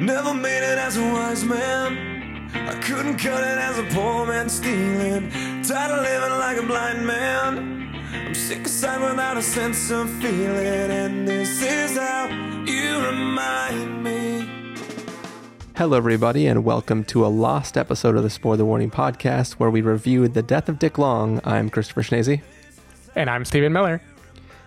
Never made it as a wise man. I couldn't cut it as a poor man stealing. Tired of living like a blind man. I'm sick aside without a sense of feeling. And this is how you remind me. Hello, everybody, and welcome to a lost episode of the Spoiler Warning podcast, where we reviewed The Death of Dick Long. I'm Christopher Schnese. And I'm Stephen Miller.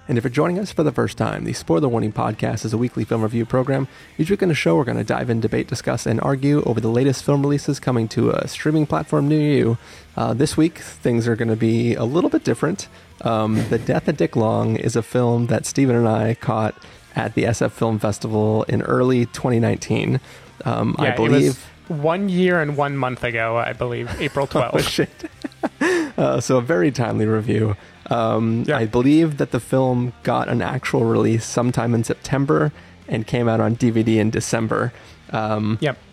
And if you're joining us for the first time, the Spoiler Warning Podcast is a weekly film review program. Each week on the show, we're going to dive in, debate, discuss, and argue over the latest film releases coming to a streaming platform near you. This week, things are going to be a little bit different. The Death of Dick Long is a film that Stephen and I caught at the SF Film Festival in early 2019. I believe... 1 year and 1 month ago, I believe, April 12th. Oh, shit. So a very timely review. I believe that the film got an actual release sometime in September and came out on DVD in December.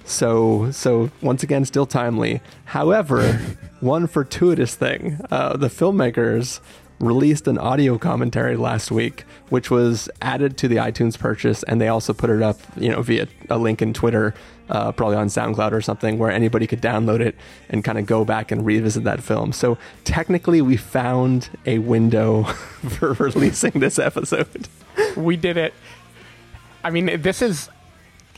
So once again, still timely. However, one fortuitous thing, the filmmakers released an audio commentary last week, which was added to the iTunes purchase, and they also put it up, via a link in Twitter, probably on SoundCloud or something, where anybody could download it and kind of go back and revisit that film. So technically, we found a window for releasing this episode. We did it. I mean, this is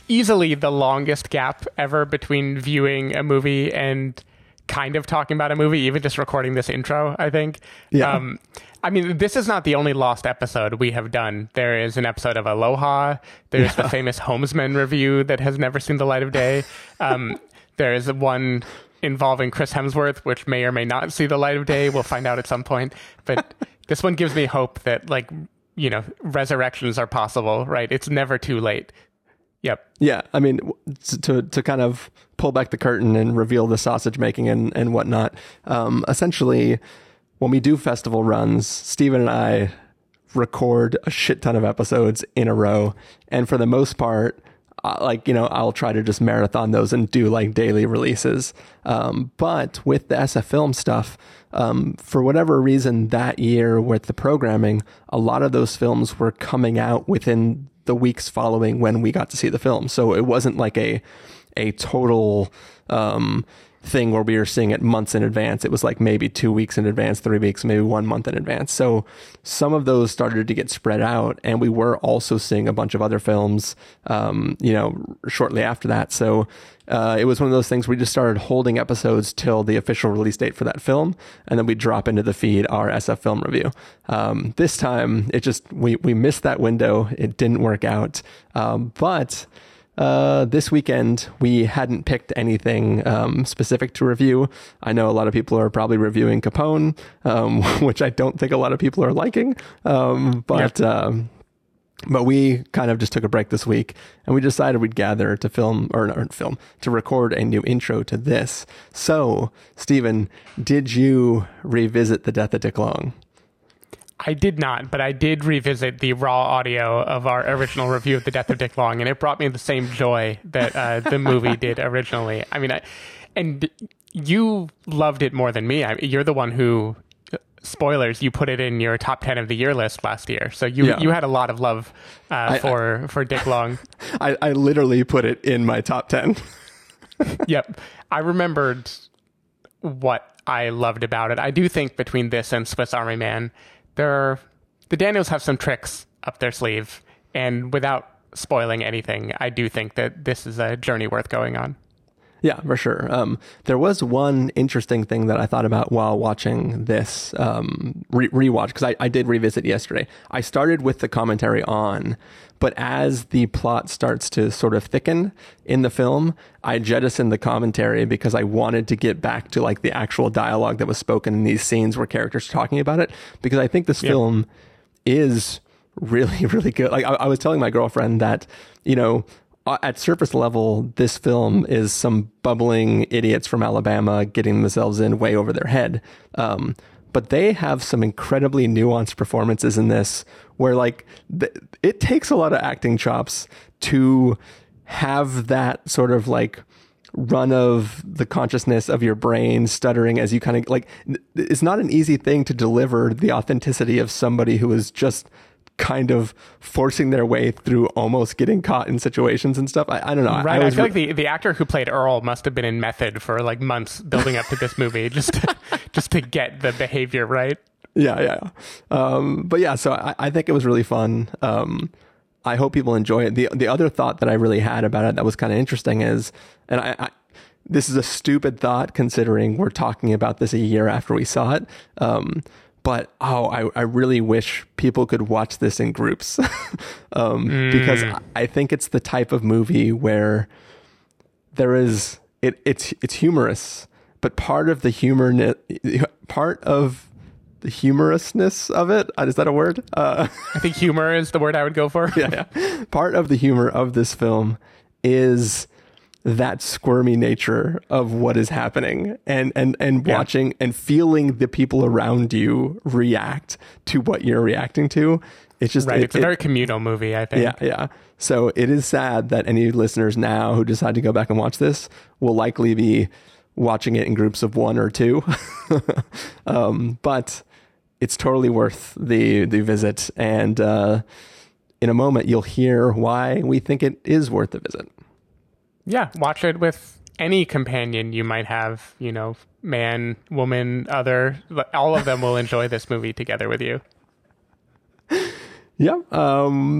easily the longest gap ever between viewing a movie and kind of talking about a movie, even just recording this intro, I think. Yeah. I mean, this is not the only lost episode we have done. There is an episode of Aloha. There's the famous Homesman review that has never seen the light of day. There is one involving Chris Hemsworth, which may or may not see the light of day. We'll find out at some point. But this one gives me hope that, resurrections are possible, right? It's never too late. Yep. Yeah. I mean, to kind of pull back the curtain and reveal the sausage making and whatnot. Essentially, when we do festival runs, Steven and I record a shit ton of episodes in a row. And for the most part, I'll try to just marathon those and do daily releases. But with the SF Film stuff, for whatever reason that year with the programming, a lot of those films were coming out within the weeks following when we got to see the film. So it wasn't like a total thing where we were seeing it months in advance. It was like maybe 2 weeks in advance, 3 weeks, maybe 1 month in advance. So some of those started to get spread out, and we were also seeing a bunch of other films, shortly after that. So it was one of those things where we just started holding episodes till the official release date for that film, and then we drop into the feed our SF Film review. This time, it just we missed that window. It didn't work out, but. This weekend, we hadn't picked anything specific to review. I know a lot of people are probably reviewing Capone, which I don't think a lot of people are liking. But we kind of just took a break this week, and we decided we'd gather to record a new intro to this. So, Stephen, did you revisit The Death of Dick Long? I did not, but I did revisit the raw audio of our original review of The Death of Dick Long, and it brought me the same joy that the movie did originally. I mean, and you loved it more than me. You're the one who, spoilers, you put it in your top 10 of the year list last year. So you had a lot of love for Dick Long. I literally put it in my top 10. Yep. I remembered what I loved about it. I do think between this and Swiss Army Man, the Daniels have some tricks up their sleeve, and without spoiling anything, I do think that this is a journey worth going on. Yeah, for sure. There was one interesting thing that I thought about while watching this rewatch, because I did revisit yesterday. I started with the commentary on, but as the plot starts to sort of thicken in the film, I jettisoned the commentary because I wanted to get back to the actual dialogue that was spoken in these scenes where characters are talking about it, because I think this film is really, really good. I was telling my girlfriend that, at surface level, this film is some bumbling idiots from Alabama getting themselves in way over their head. But they have some incredibly nuanced performances in this where it takes a lot of acting chops to have that sort of run of the consciousness of your brain stuttering as you kind of it's not an easy thing to deliver the authenticity of somebody who is just kind of forcing their way through almost getting caught in situations and stuff. I don't know. Right. I feel like the actor who played Earl must have been in method for like months building up to this movie just to get the behavior right. Yeah. But yeah, so I think it was really fun. I hope people enjoy it. The other thought that I really had about it that was kind of interesting is, and I this is a stupid thought considering we're talking about this a year after we saw it. But, I really wish people could watch this in groups because I think it's the type of movie where there is, it's humorous, but part of the humorousness of it, is that a word? I think humor is the word I would go for. Yeah. Part of the humor of this film is that squirmy nature of what is happening and watching and feeling the people around you react to what you're reacting to. It's just, right. It's a very communal movie, I think. Yeah. So it is sad that any listeners now who decide to go back and watch this will likely be watching it in groups of one or two. But it's totally worth the visit. And, in a moment you'll hear why we think it is worth a visit. Yeah, watch it with any companion you might have, man, woman, other, all of them will enjoy this movie together with you. Yeah.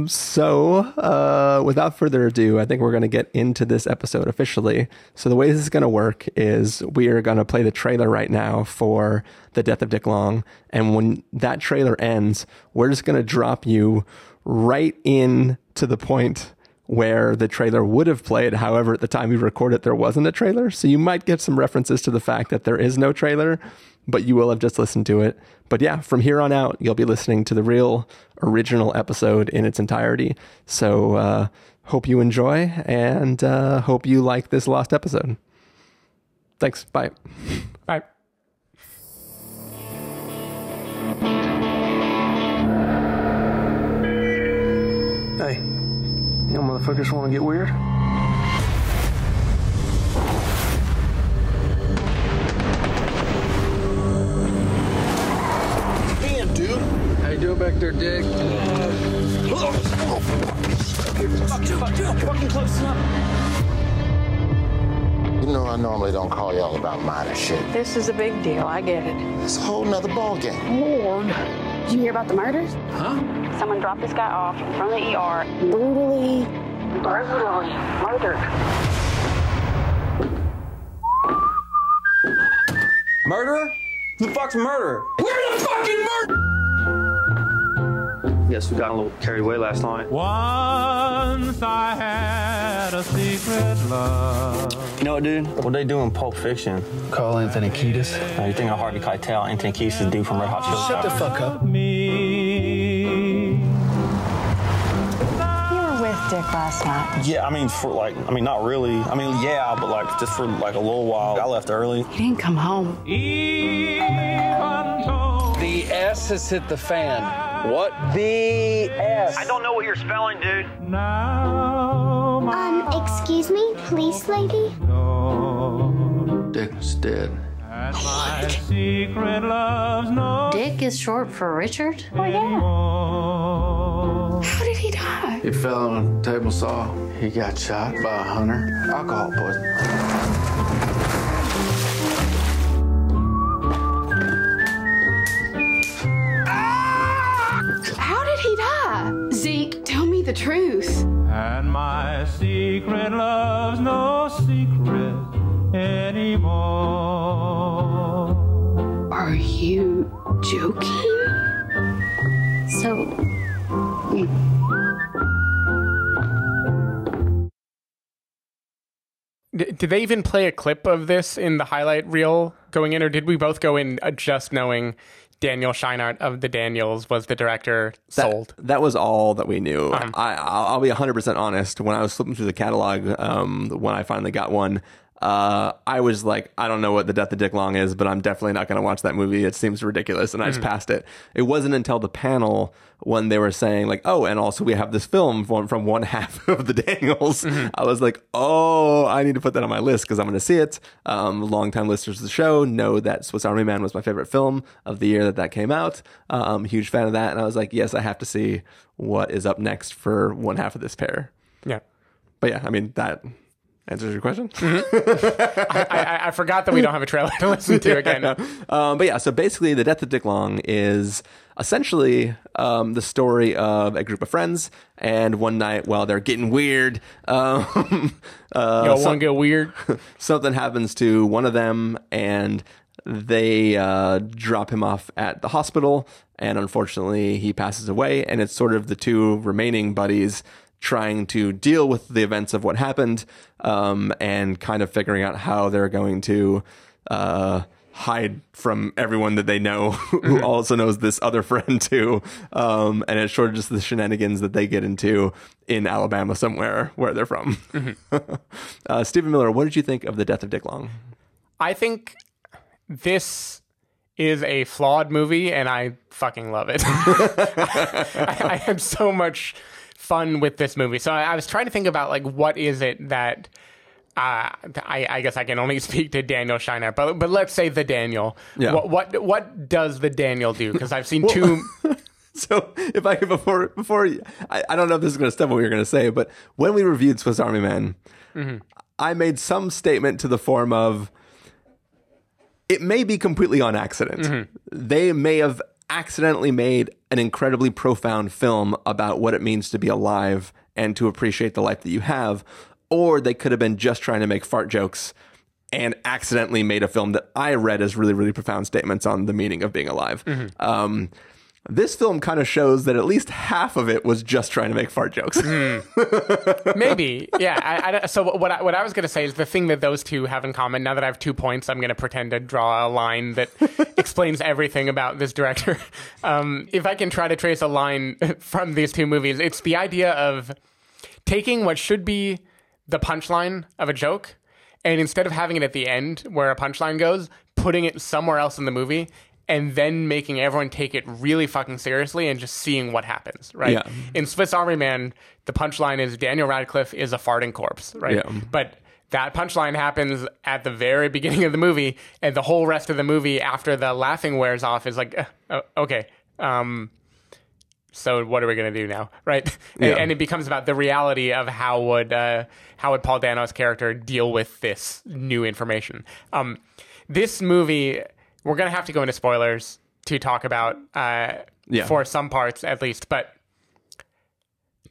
So without further ado, I think we're going to get into this episode officially. So the way this is going to work is we are going to play the trailer right now for The Death of Dick Long. And when that trailer ends, we're just going to drop you right in to the point where the trailer would have played. However, at the time we recorded, there wasn't a trailer. So you might get some references to the fact that there is no trailer, but you will have just listened to it. But yeah, from here on out, you'll be listening to the real original episode in its entirety. So hope you enjoy and hope you like this lost episode. Thanks. Bye. Bye. Hey. You motherfuckers want to get weird? Damn, dude. How you doing back there, Dick? Fuck, fucking close enough. You know I normally don't call y'all about minor shit. This is a big deal, I get it. It's a whole nother ballgame. Lord. Did you hear about the murders? Huh? Someone dropped this guy off in front of the ER. Brutally murdered. Murderer? Who the fuck's murderer? We're the fucking murderer! Yes, we got a little carried away last night. Once I had a secret love. You know what, dude? What they do in Pulp Fiction? Call Anthony Kiedis. Oh, you think of Harvey Keitel, Anthony Kiedis is dude from Red Hot Chili Peppers. Shut the fuck up. You were with Dick last night. Yeah, I mean, not really. I mean, yeah, but like, just for like a little while. I left early. He didn't come home. The S has hit the fan. What? The S. I don't know what you're spelling, dude. Excuse me, police lady? Dick is dead. What? Dick is short for Richard? Oh, yeah. How did he die? He fell on a table saw. He got shot by a hunter. Alcohol poisoning. Zeke, tell me the truth. And my secret love's no secret anymore. Are you joking? So... Did they even play a clip of this in the highlight reel going in, or did we both go in just knowing Daniel Scheinert of The Daniels was the director sold? That was all that we knew. I'll be 100% honest. When I was flipping through the catalog, when I finally got one, I was like, I don't know what The Death of Dick Long is, but I'm definitely not going to watch that movie. It seems ridiculous. And I just passed it. It wasn't until the panel when they were saying like, oh, and also we have this film from one half of the Daniels. I was like, oh, I need to put that on my list because I'm going to see it. Longtime listeners of the show know that Swiss Army Man was my favorite film of the year that came out. Huge fan of that. And I was like, yes, I have to see what is up next for one half of this pair. Yeah. But yeah, I mean, that answers your question. I forgot that we don't have a trailer to listen to again. No. But yeah, so basically The Death of Dick Long is essentially the story of a group of friends, and one night while they're getting weird, y'all want to get weird? Something happens to one of them, and they drop him off at the hospital, and unfortunately he passes away, and it's sort of the two remaining buddies trying to deal with the events of what happened, and kind of figuring out how they're going to hide from everyone that they know who also knows this other friend too. And it's sort of just the shenanigans that they get into in Alabama somewhere where they're from. Stephen Miller, what did you think of The Death of Dick Long? I think this is a flawed movie, and I fucking love it. I have so much fun with this movie. So I was trying to think about like, what is it that I guess I can only speak to Daniel Scheinert, but let's say the Daniel. Yeah. What does the Daniel do? Because I've seen two. So if I could, before I don't know if this is going to step what you're going to say, but when we reviewed Swiss Army Man, I made some statement to the form of, it may be completely on accident. They may have accidentally made an incredibly profound film about what it means to be alive and to appreciate the life that you have, or they could have been just trying to make fart jokes and accidentally made a film that I read as really, really profound statements on the meaning of being alive. This film kind of shows that at least half of it was just trying to make fart jokes. Maybe. Yeah. So what I was going to say is the thing that those two have in common. Now that I have 2 points, I'm going to pretend to draw a line that explains everything about this director. If I can try to trace a line from these two movies, it's the idea of taking what should be the punchline of a joke, and instead of having it at the end where a punchline goes, putting it somewhere else in the movie, and then making everyone take it really fucking seriously and just seeing what happens, right? Yeah. In Swiss Army Man, the punchline is Daniel Radcliffe is a farting corpse, right? Yeah. But that punchline happens at the very beginning of the movie, and the whole rest of the movie after the laughing wears off is like, okay, so what are we going to do now, right? And it becomes about the reality of how would Paul Dano's character deal with this new information. This movie... We're going to have to go into spoilers to talk about, for some parts at least. But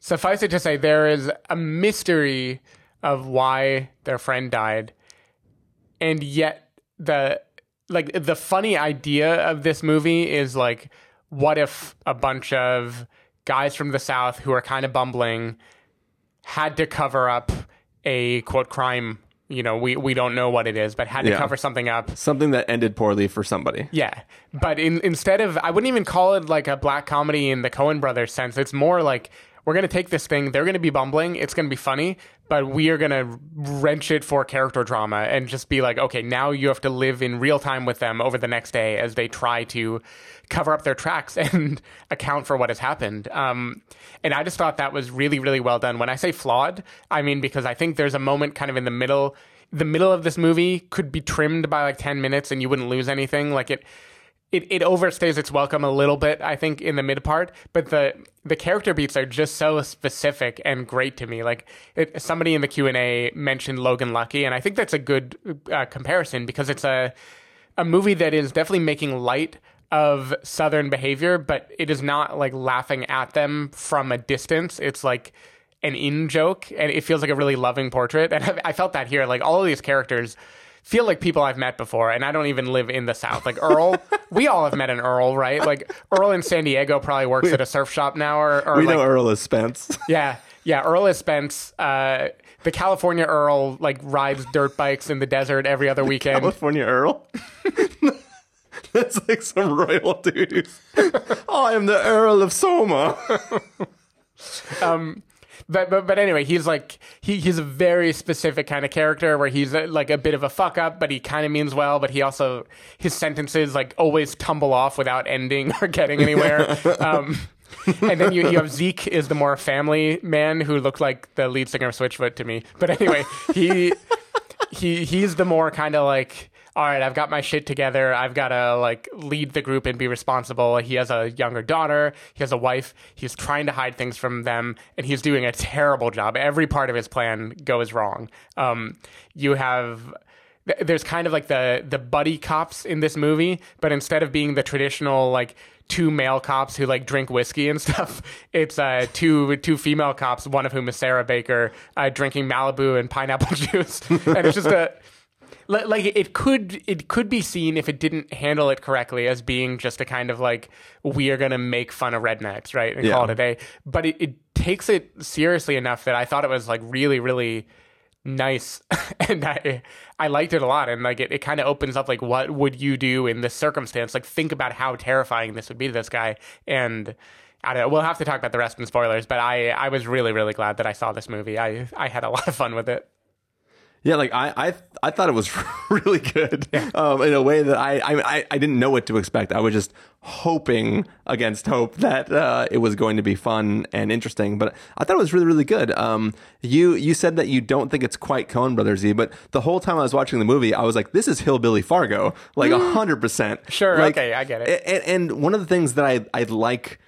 suffice it to say, there is a mystery of why their friend died. And yet the funny idea of this movie is like, what if a bunch of guys from the South who are kind of bumbling had to cover up a quote crime, we don't know what it is, but had to cover something up. Something that ended poorly for somebody. Yeah. But instead of, I wouldn't even call it like a black comedy in the Coen brothers sense. It's more like, we're going to take this thing, they're going to be bumbling, it's going to be funny, but we are going to wrench it for character drama and just be like, okay, now you have to live in real time with them over the next day as they try to cover up their tracks and account for what has happened. And I just thought that was really, really well done. When I say flawed, I mean because I think there's a moment kind of in the middle. The middle of this movie could be trimmed by like 10 minutes and you wouldn't lose anything. Like it overstays its welcome a little bit, I think, in the mid part. But the character beats are just so specific and great to me. Like somebody in the Q&A mentioned Logan Lucky, and I think that's a good comparison because it's a movie that is definitely making light of Southern behavior, but it is not like laughing at them from a distance. It's like an in-joke, and it feels like a really loving portrait. And I felt that here. Like all of these characters feel like people I've met before, and I don't even live in the South. Like Earl, we all have met an Earl, right? Like Earl in San Diego probably works at a surf shop now. Or we like, know Earl is Spence. Yeah, Earl is Spence. The California Earl like rides dirt bikes in the desert every other weekend. California Earl? That's like some royal dude. I am the Earl of Soma. But anyway, he's like, he's a very specific kind of character where he's like a bit of a fuck up, but he kind of means well, but he also, his sentences like always tumble off without ending or getting anywhere. And then you have Zeke is the more family man who looked like the lead singer of Switchfoot to me. But anyway, he's the more kind of like, all right, I've got my shit together. I've got to like lead the group and be responsible. He has a younger daughter. He has a wife. He's trying to hide things from them, and he's doing a terrible job. Every part of his plan goes wrong. You have... There's kind of like the buddy cops in this movie, but instead of being the traditional like two male cops who like drink whiskey and stuff, it's two female cops, one of whom is Sarah Baker, drinking Malibu and pineapple juice. And it's just a... Like it could be seen, if it didn't handle it correctly, as being just a kind of like, we are going to make fun of rednecks, right, and call it a day. But it takes it seriously enough that I thought it was like really, really nice, and I liked it a lot. And like it kind of opens up like, what would you do in this circumstance? Like, think about how terrifying this would be to this guy. And I don't know, we'll have to talk about the rest in spoilers, but I was really, really glad that I saw this movie. I had a lot of fun with it. Yeah, like I thought it was really good in a way that I didn't know what to expect. I was just hoping against hope that it was going to be fun and interesting, but I thought it was really, really good. You said that you don't think it's quite Coen Brothers-y, but the whole time I was watching the movie, I was like, this is hillbilly Fargo, like 100%. Sure, like, okay, I get it. And one of the things that I like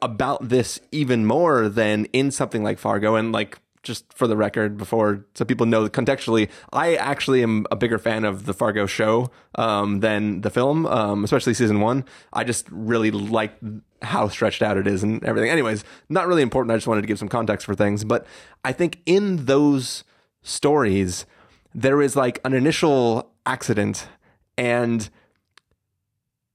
about this even more than in something like Fargo, and like, just for the record, before so people know contextually, I actually am a bigger fan of the Fargo show than the film, especially season one. I just really like how stretched out it is and everything. Anyways, not really important. I just wanted to give some context for things. But I think in those stories, there is like an initial accident, and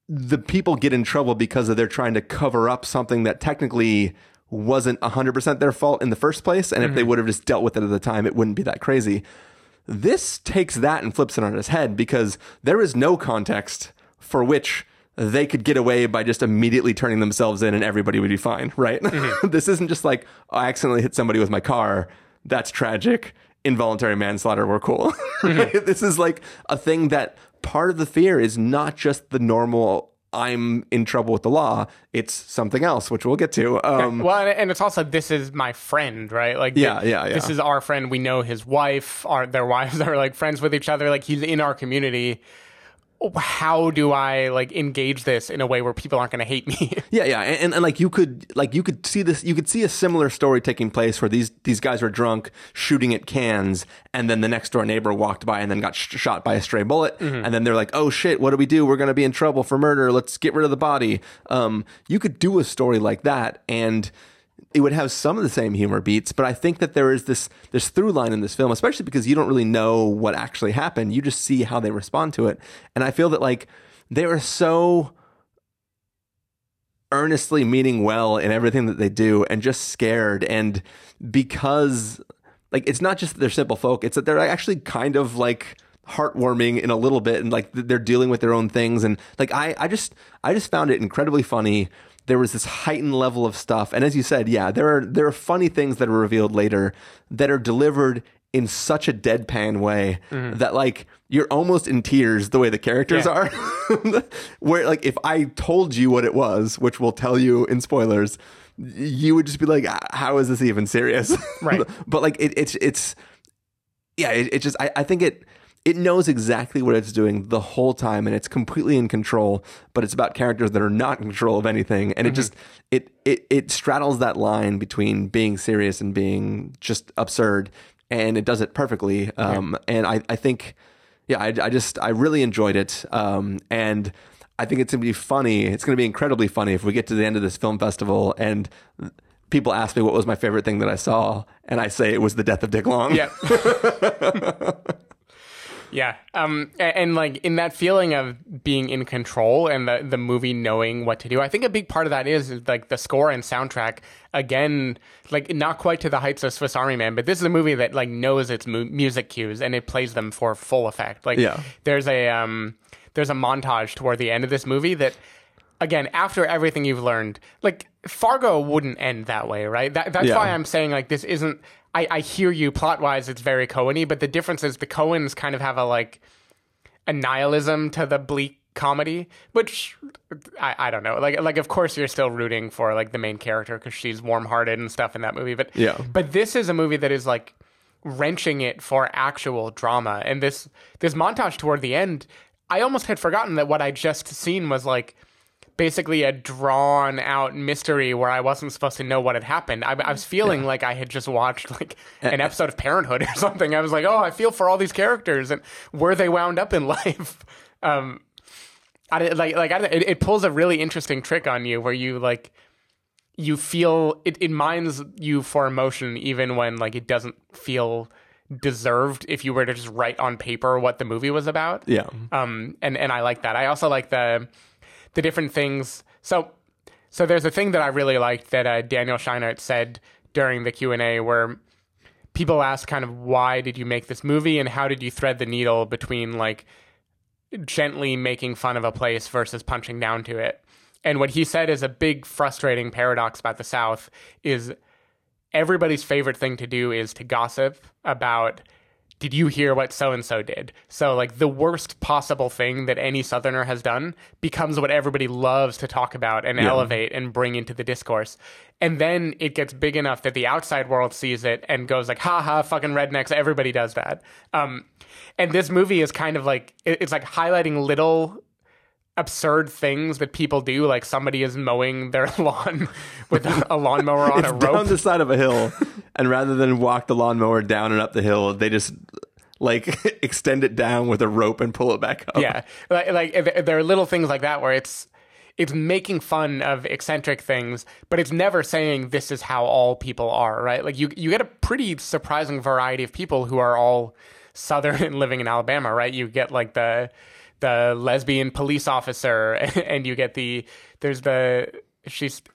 the people get in trouble because they're trying to cover up something that technically wasn't 100% their fault in the first place. And if they would have just dealt with it at the time, it wouldn't be that crazy. This takes that and flips it on its head, because there is no context for which they could get away by just immediately turning themselves in and everybody would be fine, right? Mm-hmm. This isn't just like, oh, I accidentally hit somebody with my car. That's tragic. Involuntary manslaughter. We're cool. Mm-hmm. This is like a thing that part of the fear is not just the normal I'm in trouble with the law. It's something else, which we'll get to. Well, and it's also, this is my friend, right? Like, yeah. This is our friend. We know his wife. Their wives are like friends with each other. Like, he's in our community. How do I like engage this in a way where people aren't going to hate me? Yeah. And like, you could see this. You could see a similar story taking place where these guys were drunk shooting at cans, and then the next door neighbor walked by and then got shot by a stray bullet. Mm-hmm. And then they're like, oh shit, what do we do? We're going to be in trouble for murder. Let's get rid of the body. You could do a story like that, and it would have some of the same humor beats. But I think that there is this through line in this film, especially because you don't really know what actually happened. You just see how they respond to it. And I feel that like they are so earnestly meaning well in everything that they do, and just scared. And because like, it's not just that they're simple folk, it's that they're actually kind of like heartwarming in a little bit, and like they're dealing with their own things. And like, I just found it incredibly funny. There was this heightened level of stuff. And as you said, yeah, there are funny things that are revealed later that are delivered in such a deadpan way that like you're almost in tears the way the characters are. Where like, if I told you what it was, which we'll tell you in spoilers, you would just be like, how is this even serious? Right. But like it knows exactly what it's doing the whole time, and it's completely in control, but it's about characters that are not in control of anything. And it straddles that line between being serious and being just absurd, and it does it perfectly. And I really enjoyed it. And I think it's going to be funny. It's going to be incredibly funny if we get to the end of this film festival and people ask me what was my favorite thing that I saw, and I say it was The Death of Dick Long. Yeah. Yeah. And like in that feeling of being in control and the movie knowing what to do, I think a big part of that is like the score and soundtrack. Again, like not quite to the heights of Swiss Army Man, but this is a movie that like knows its music cues and it plays them for full effect. Like there's a montage toward the end of this movie that again, after everything you've learned, like, Fargo wouldn't end that way, right? That's why I'm saying, like, this isn't... I hear you plot-wise, it's very Coen-y, but the difference is the Coens kind of have a, like, a nihilism to the bleak comedy, which I don't know. Like of course you're still rooting for, like, the main character because she's warm-hearted and stuff in that movie, but but this is a movie that is, like, wrenching it for actual drama. And this montage toward the end, I almost had forgotten that what I just seen was, like, basically a drawn out mystery where I wasn't supposed to know what had happened. I was feeling like I had just watched, like, an episode of Parenthood or something. I was like, oh, I feel for all these characters and where they wound up in life. It pulls a really interesting trick on you where you, like, you feel it mines you for emotion even when, like, it doesn't feel deserved if you were to just write on paper what the movie was about. And I like that. I also like the different things. So there's a thing that I really liked that Daniel Scheinert said during the Q&A where people asked kind of why did you make this movie and how did you thread the needle between, like, gently making fun of a place versus punching down to it. And what he said is a big frustrating paradox about the South is everybody's favorite thing to do is to gossip about, did you hear what so-and-so did? So, like, the worst possible thing that any Southerner has done becomes what everybody loves to talk about and elevate and bring into the discourse. And then it gets big enough that the outside world sees it and goes like, ha ha, fucking rednecks, everybody does that. And this movie is kind of like, it's like highlighting little absurd things that people do, like somebody is mowing their lawn with a lawnmower on a rope down the side of a hill, and rather than walk the lawnmower down and up the hill, they just, like, extend it down with a rope and pull it back up. Like there are little things like that where it's making fun of eccentric things, but it's never saying this is how all people are, right? Like, you get a pretty surprising variety of people who are all Southern and living in Alabama, right? You get, like, the lesbian police officer, and you get she's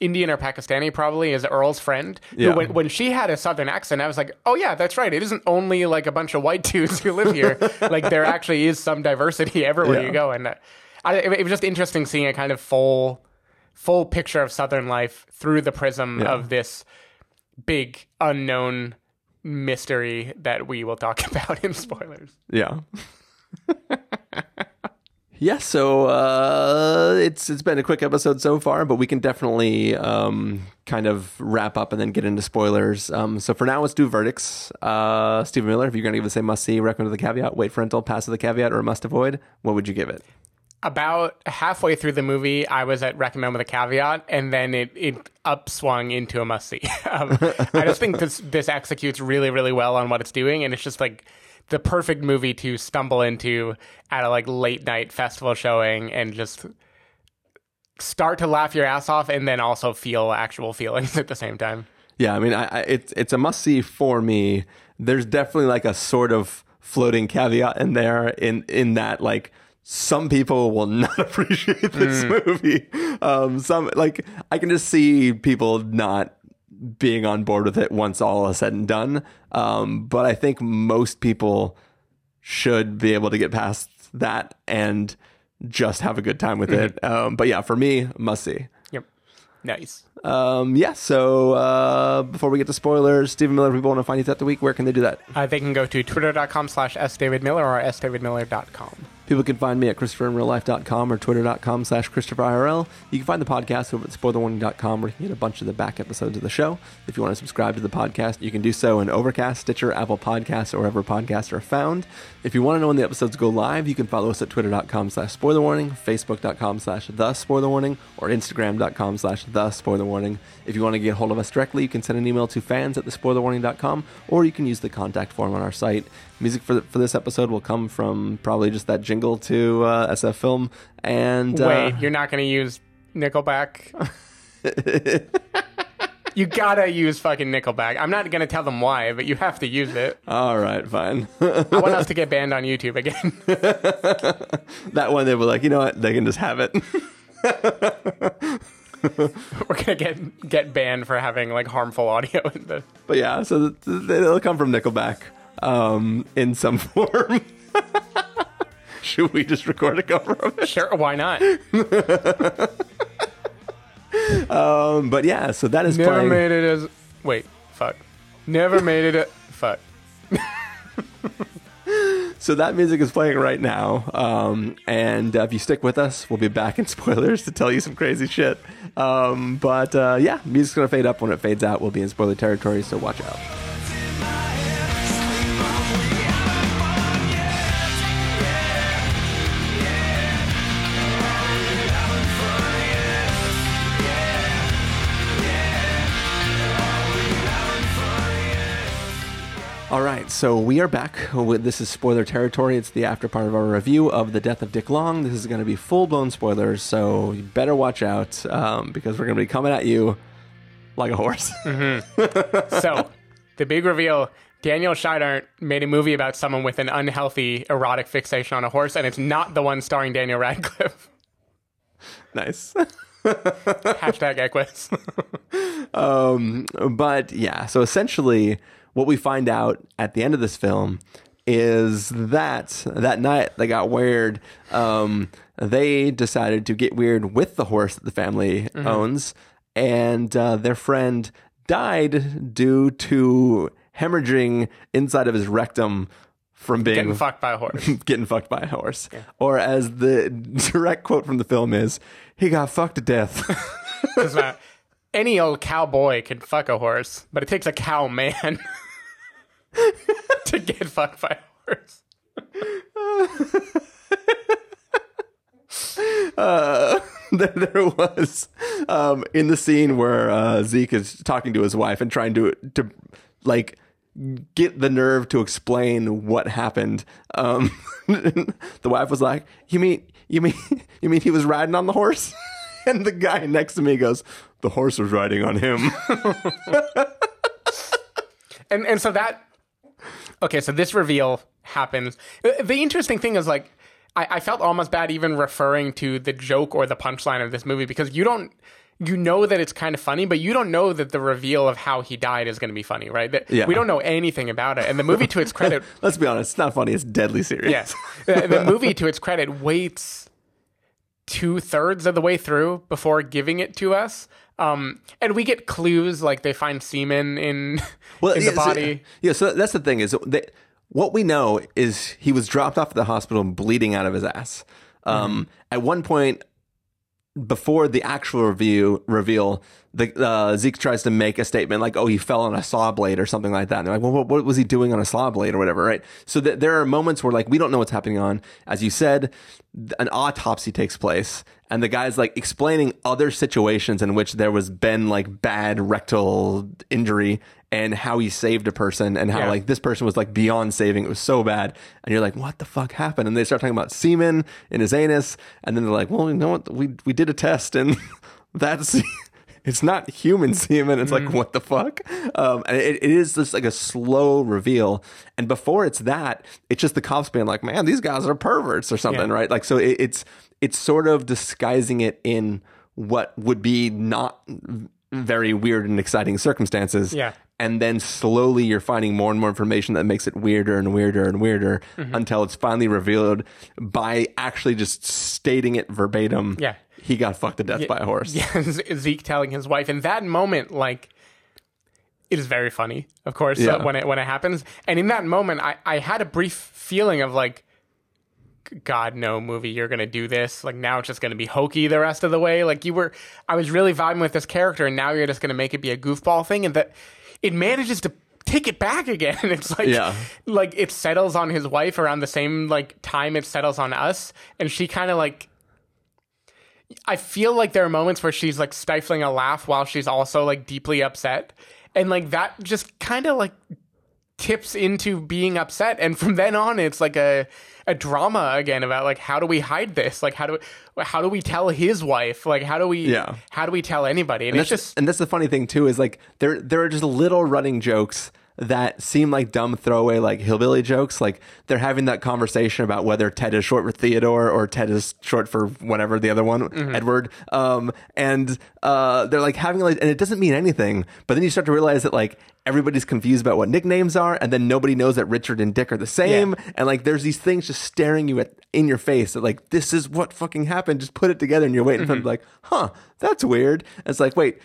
Indian or Pakistani probably, is Earl's friend. Yeah. When she had a Southern accent, I was like, oh yeah, that's right. It isn't only, like, a bunch of white dudes who live here. Like, there actually is some diversity everywhere you go. And it was just interesting seeing a kind of full picture of Southern life through the prism of this big unknown mystery that we will talk about in spoilers. Yeah. Yeah, so it's been a quick episode so far, but we can definitely kind of wrap up and then get into spoilers. So for now, let's do verdicts. Stephen Miller, if you're going to give us a must-see, recommend with a caveat, wait for until, pass with a caveat, or a must-avoid, what would you give it? About halfway through the movie, I was at recommend with a caveat, and then it upswung into a must-see. I just think this executes really, really well on what it's doing, and it's just, like, the perfect movie to stumble into at a, like, late night festival showing and just start to laugh your ass off and then also feel actual feelings at the same time. Yeah, I mean, it's a must-see for me. There's definitely, like, a sort of floating caveat in there in that, like, some people will not appreciate this movie. Some, like, I can just see people not being on board with it once all is said and done. But I think most people should be able to get past that and just have a good time with it. But yeah, for me, must see. Yep. Nice. So before we get to spoilers, Stephen Miller, if people want to find you throughout the week, where can they do that? They can go to twitter.com/sdavidmiller or sdavidmiller.com. People can find me at ChristopherInRealLife.com or Twitter.com/ChristopherIRL. You can find the podcast over at thespoilerwarning.com where you can get a bunch of the back episodes of the show. If you want to subscribe to the podcast, you can do so in Overcast, Stitcher, Apple Podcasts, or wherever podcasts are found. If you want to know when the episodes go live, you can follow us at Twitter.com/SpoilerWarning, Facebook.com/TheSpoilerWarning, or Instagram.com/TheSpoilerWarning. If you want to get a hold of us directly, you can send an email to fans@thespoilerwarning.com, or you can use the contact form on our site. Music for this episode will come from probably just that jingle to SF Film. And wait, you're not going to use Nickelback? You gotta use fucking Nickelback. I'm not going to tell them why, but you have to use it. All right, fine. I want us to get banned on YouTube again. That one, they were like, you know what? They can just have it. We're gonna get banned for having, like, harmful audio in this. But yeah, so it'll come from Nickelback in some form. Should we just record a cover of it? Sure, why not? But yeah, so that is never playing. Made it as wait, fuck. Never made it a fuck. So that music is playing right now, and if you stick with us, we'll be back in spoilers to tell you some crazy shit. But yeah, music's gonna fade up. When it fades out, we'll be in spoiler territory, so watch out. All right, so we are back. This is spoiler territory. It's the after part of our review of The Death of Dick Long. This is going to be full-blown spoilers, so you better watch out, because we're going to be coming at you like a horse. Mm-hmm. So, the big reveal, Daniel Scheidart made a movie about someone with an unhealthy erotic fixation on a horse, and it's not the one starring Daniel Radcliffe. Nice. Hashtag Equus. But, yeah, so essentially... what we find out at the end of this film is that that night they got weird. They decided to get weird with the horse that the family mm-hmm. owns, and their friend died due to hemorrhaging inside of his rectum from being getting fucked by a horse. Getting fucked by a horse, yeah. Or as the direct quote from the film is, "He got fucked to death." That's not, any old cowboy can fuck a horse, but it takes a cow man. to get fucked by a horse. There was in the scene where Zeke is talking to his wife and trying to like get the nerve to explain what happened. The wife was like, "You mean he was riding on the horse?" And the guy next to me goes, "The horse was riding on him." and so that... okay, so this reveal happens. The interesting thing is, like, I felt almost bad even referring to the joke or the punchline of this movie, because you don't... you know that it's kind of funny, but you don't know that the reveal of how he died is going to be funny, right? That, yeah. We don't know anything about it. And the movie, to its credit... let's be honest, it's not funny, it's deadly serious. Yes. The movie, to its credit, waits... 2/3 of the way through before giving it to us, and we get clues like they find semen in the body. So that's the thing is that what we know is he was dropped off at the hospital bleeding out of his ass. At one point before the actual reveal, the Zeke tries to make a statement like, "Oh, he fell on a saw blade" or something like that. And they're like, "Well, what was he doing on a saw blade or whatever?" Right. So there are moments where like we don't know what's happening on. As you said, an autopsy takes place, and the guy's like explaining other situations in which there was been like bad rectal injury and how he saved a person and how like this person was like beyond saving. It was so bad. And you're like, what the fuck happened? And they start talking about semen in his anus. And then they're like, well, you know what? We did a test and that's... it's not human semen. It's like, what the fuck? And it is just like a slow reveal. And before it's that, it's just the cops being like, man, these guys are perverts or something, right? Like, so it's sort of disguising it in what would be not very weird and exciting circumstances. Yeah. And then slowly you're finding more and more information that makes it weirder and weirder and weirder until it's finally revealed by actually just stating it verbatim. Yeah. He got fucked to death by a horse. Yeah, Zeke telling his wife. In that moment, like, it is very funny, of course, when it happens. And in that moment, I had a brief feeling of like, God, no movie, you're going to do this. Like, now it's just going to be hokey the rest of the way. Like, I was really vibing with this character, and now you're just going to make it be a goofball thing. And that it manages to take it back again. It's like, like it settles on his wife around the same like time it settles on us. And she kind of like, I feel like there are moments where she's like stifling a laugh while she's also like deeply upset. And like that just kind of like tips into being upset. And from then on, it's like a drama again about like, how do we hide this? Like, how do we tell his wife? Like, how do we tell anybody? And that's the funny thing too, is like, there are just little running jokes that seem like dumb throwaway, like hillbilly jokes. Like they're having that conversation about whether Ted is short for Theodore or Ted is short for whatever the other one, Edward. And they're like having like, and it doesn't mean anything, but then you start to realize that like everybody's confused about what nicknames are. And then nobody knows that Richard and Dick are the same. Yeah. And like, there's these things just staring you in your face that like, this is what fucking happened. Just put it together and you're waiting for them to be like, huh, that's weird. And it's like, wait,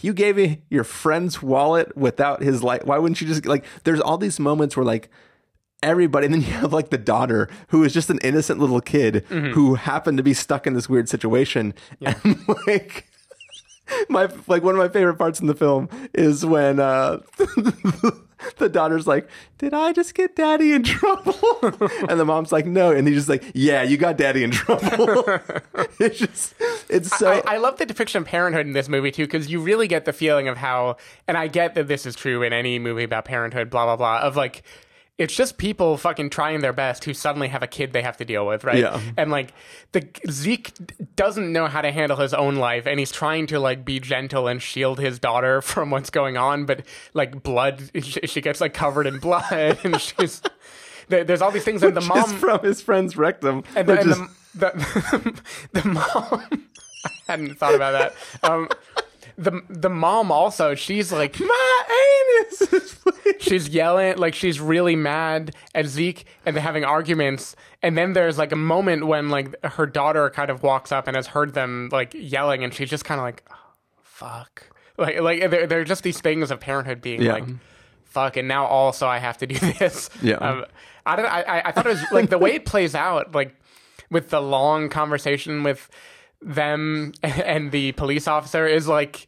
you gave me your friend's wallet without his light. Why wouldn't you just like, there's all these moments where like everybody, and then you have like the daughter who is just an innocent little kid who happened to be stuck in this weird situation. Yeah. And like, one of my favorite parts in the film is when the daughter's like, did I just get daddy in trouble? And the mom's like, no. And he's just like, yeah, you got daddy in trouble. I love the depiction of parenthood in this movie too, because you really get the feeling of how, and I get that this is true in any movie about parenthood, blah blah blah, of like, it's just people fucking trying their best who suddenly have a kid they have to deal with, right? Yeah. And, like, Zeke doesn't know how to handle his own life, and he's trying to, like, be gentle and shield his daughter from what's going on, but, like, blood, she gets, like, covered in blood, and she's... There's all these things, and the mom... Which is from his friend's rectum. The mom... I hadn't thought about that. The mom also, she's like, my anus is bleeding. She's yelling, like she's really mad at Zeke, and they're having arguments. And then there's like a moment when like her daughter kind of walks up and has heard them like yelling, and she's just kind of like, oh, fuck. Like there are just these things of parenthood being like, fuck, and now also I have to do this. Yeah. I thought it was like the way it plays out, like with the long conversation with them and the police officer is like,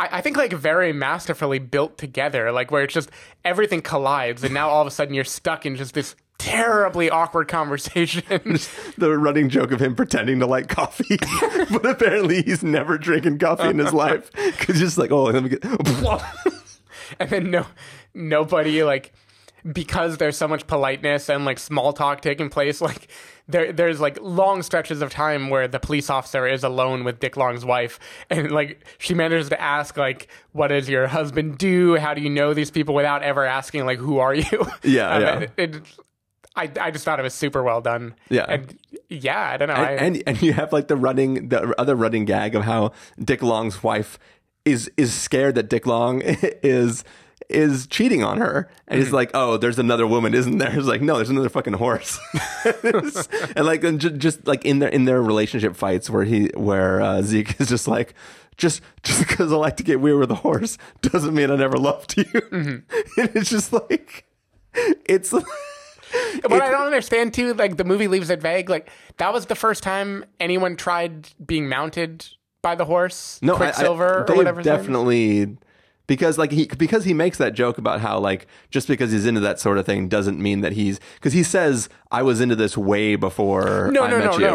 I think like very masterfully built together, like where it's just everything collides and now all of a sudden you're stuck in just this terribly awkward conversation. The running joke of him pretending to like coffee, but apparently he's never drinking coffee in his life, because just like, oh, let me get and then nobody like, because there's so much politeness and like small talk taking place, like there's like long stretches of time where the police officer is alone with Dick Long's wife, and like she manages to ask like, what does your husband do? How do you know these people? Without ever asking like, who are you? Yeah. I just thought it was super well done. Yeah. And yeah, I don't know. And you have like the other running gag of how Dick Long's wife is scared that Dick Long is cheating on her, and he's like, oh, there's another woman, isn't there? He's like, no, there's another fucking horse. And like, and just like in their relationship fights where Zeke is just like, just because I like to get weird with a horse doesn't mean I never loved you. And it's just like, it's what I don't understand too, like the movie leaves it vague, like that was the first time anyone tried being mounted by the horse. No, Quicksilver or whatever, definitely. Because like he makes that joke about how like just because he's into that sort of thing doesn't mean that he's, because he says, I was into this way before. No,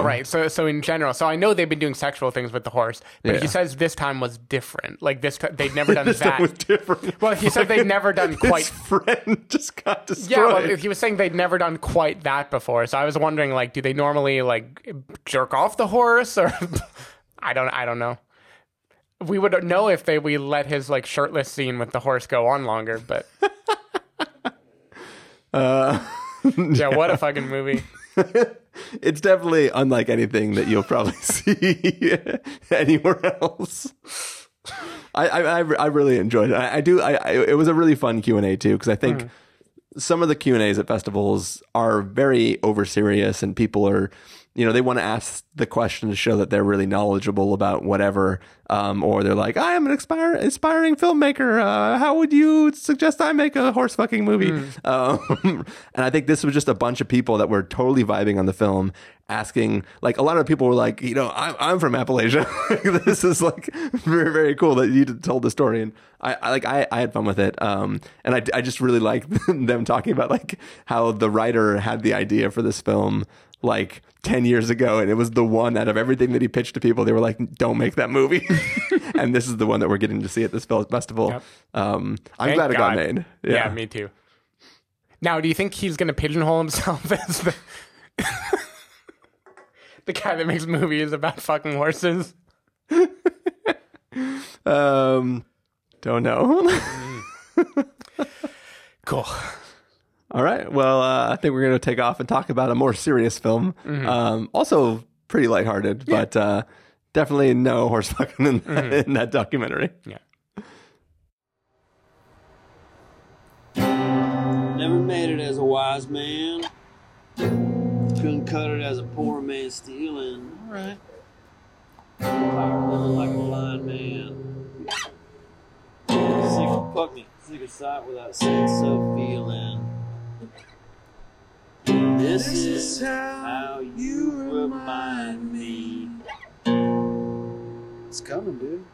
right. So in general, so I know they've been doing sexual things with the horse, but he says this time was different. Like this time they'd never done this that. Time was different. Well, he said they'd never done quite. His friend just got destroyed. Yeah, well, he was saying they'd never done quite that before. So I was wondering, like, do they normally like jerk off the horse, or I don't know. We would know if we let his like shirtless scene with the horse go on longer, but yeah, what a fucking movie. It's definitely unlike anything that you'll probably see anywhere else. I really enjoyed it. It was a really fun Q&A too, because I think some of the Q&As at festivals are very over serious, and people are, you know, they want to ask the question to show that they're really knowledgeable about whatever, or they're like, I am an inspiring filmmaker. How would you suggest I make a horse fucking movie? And I think this was just a bunch of people that were totally vibing on the film, asking, like, a lot of people were like, you know, I'm from Appalachia. This is like very, very cool that you told the story, and I had fun with it. And I just really liked them talking about like how the writer had the idea for this film like 10 years ago, and it was the one out of everything that he pitched to people, they were like, don't make that movie. And this is the one that we're getting to see at this festival. Yep. I'm glad it got made. Yeah. Me too. Now, do you think he's going to pigeonhole himself as the guy that makes movies about fucking horses? Don't know. Cool. All right. Well, I think we're going to take off and talk about a more serious film. Mm-hmm. Also pretty lighthearted, yeah. But definitely no horse fucking in that documentary. Yeah. Never made it as a wise man. Couldn't cut it as a poor man stealing. All right. Tired of living like a blind man. Sick of fucking, sick of sight without sense of feeling. This is how you remind me. It's coming, dude.